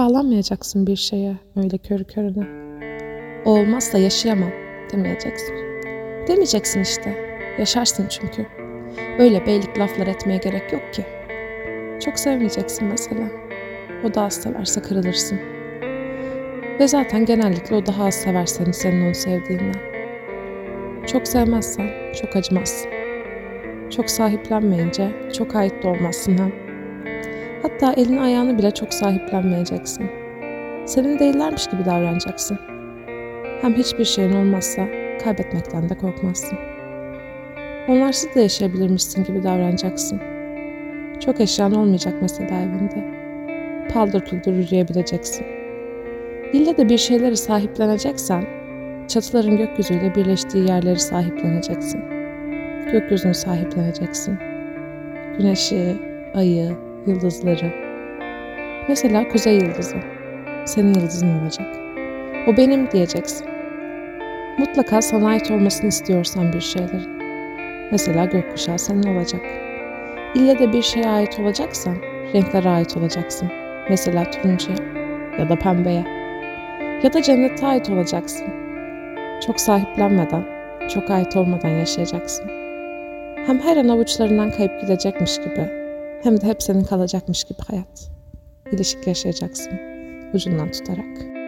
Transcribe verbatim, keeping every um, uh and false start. bağlanmayacaksın bir şeye öyle körü körüne. O olmazsa yaşayamam demeyeceksin. Demeyeceksin işte. Yaşarsın çünkü. Öyle beylik laflar etmeye gerek yok ki. Çok sevmeyeceksin mesela. O daha az severse kırılırsın. Ve zaten genellikle o daha az sever seni senin onu sevdiğinden. Çok sevmezsen çok acımazsın. Çok sahiplenmeyince çok ait de olmazsın hem. Hatta elini ayağını bile çok sahiplenmeyeceksin. Senin değillermiş gibi davranacaksın. Hem hiçbir şeyin olmazsa kaybetmekten de korkmazsın. Onlarsız da yaşayabilirmişsin gibi davranacaksın. Çok eşyan olmayacak mesela evinde. Paldır küldür yürüyebileceksin. İlle de bir şeyleri sahipleneceksen, çatıların gökyüzüyle birleştiği yerleri sahipleneceksin. Gökyüzünü sahipleneceksin. Güneşi, ayı, yıldızları. Mesela kuzey yıldızı. Senin yıldızın olacak. O benim diyeceksin. Mutlaka sana ait olmasını istiyorsan bir şeylerin. Mesela gökkuşağı senin olacak. İlle de bir şeye ait olacaksan, renklere ait olacaksın. Mesela turuncuya ya da pembeye. Ya da cennete ait olacaksın. Çok sahiplenmeden, çok ait olmadan yaşayacaksın. Hem her an avuçlarından kayıp gidecekmiş gibi, hem de hep senin kalacakmış gibi hayat. İlişik yaşayacaksın, ucundan tutarak.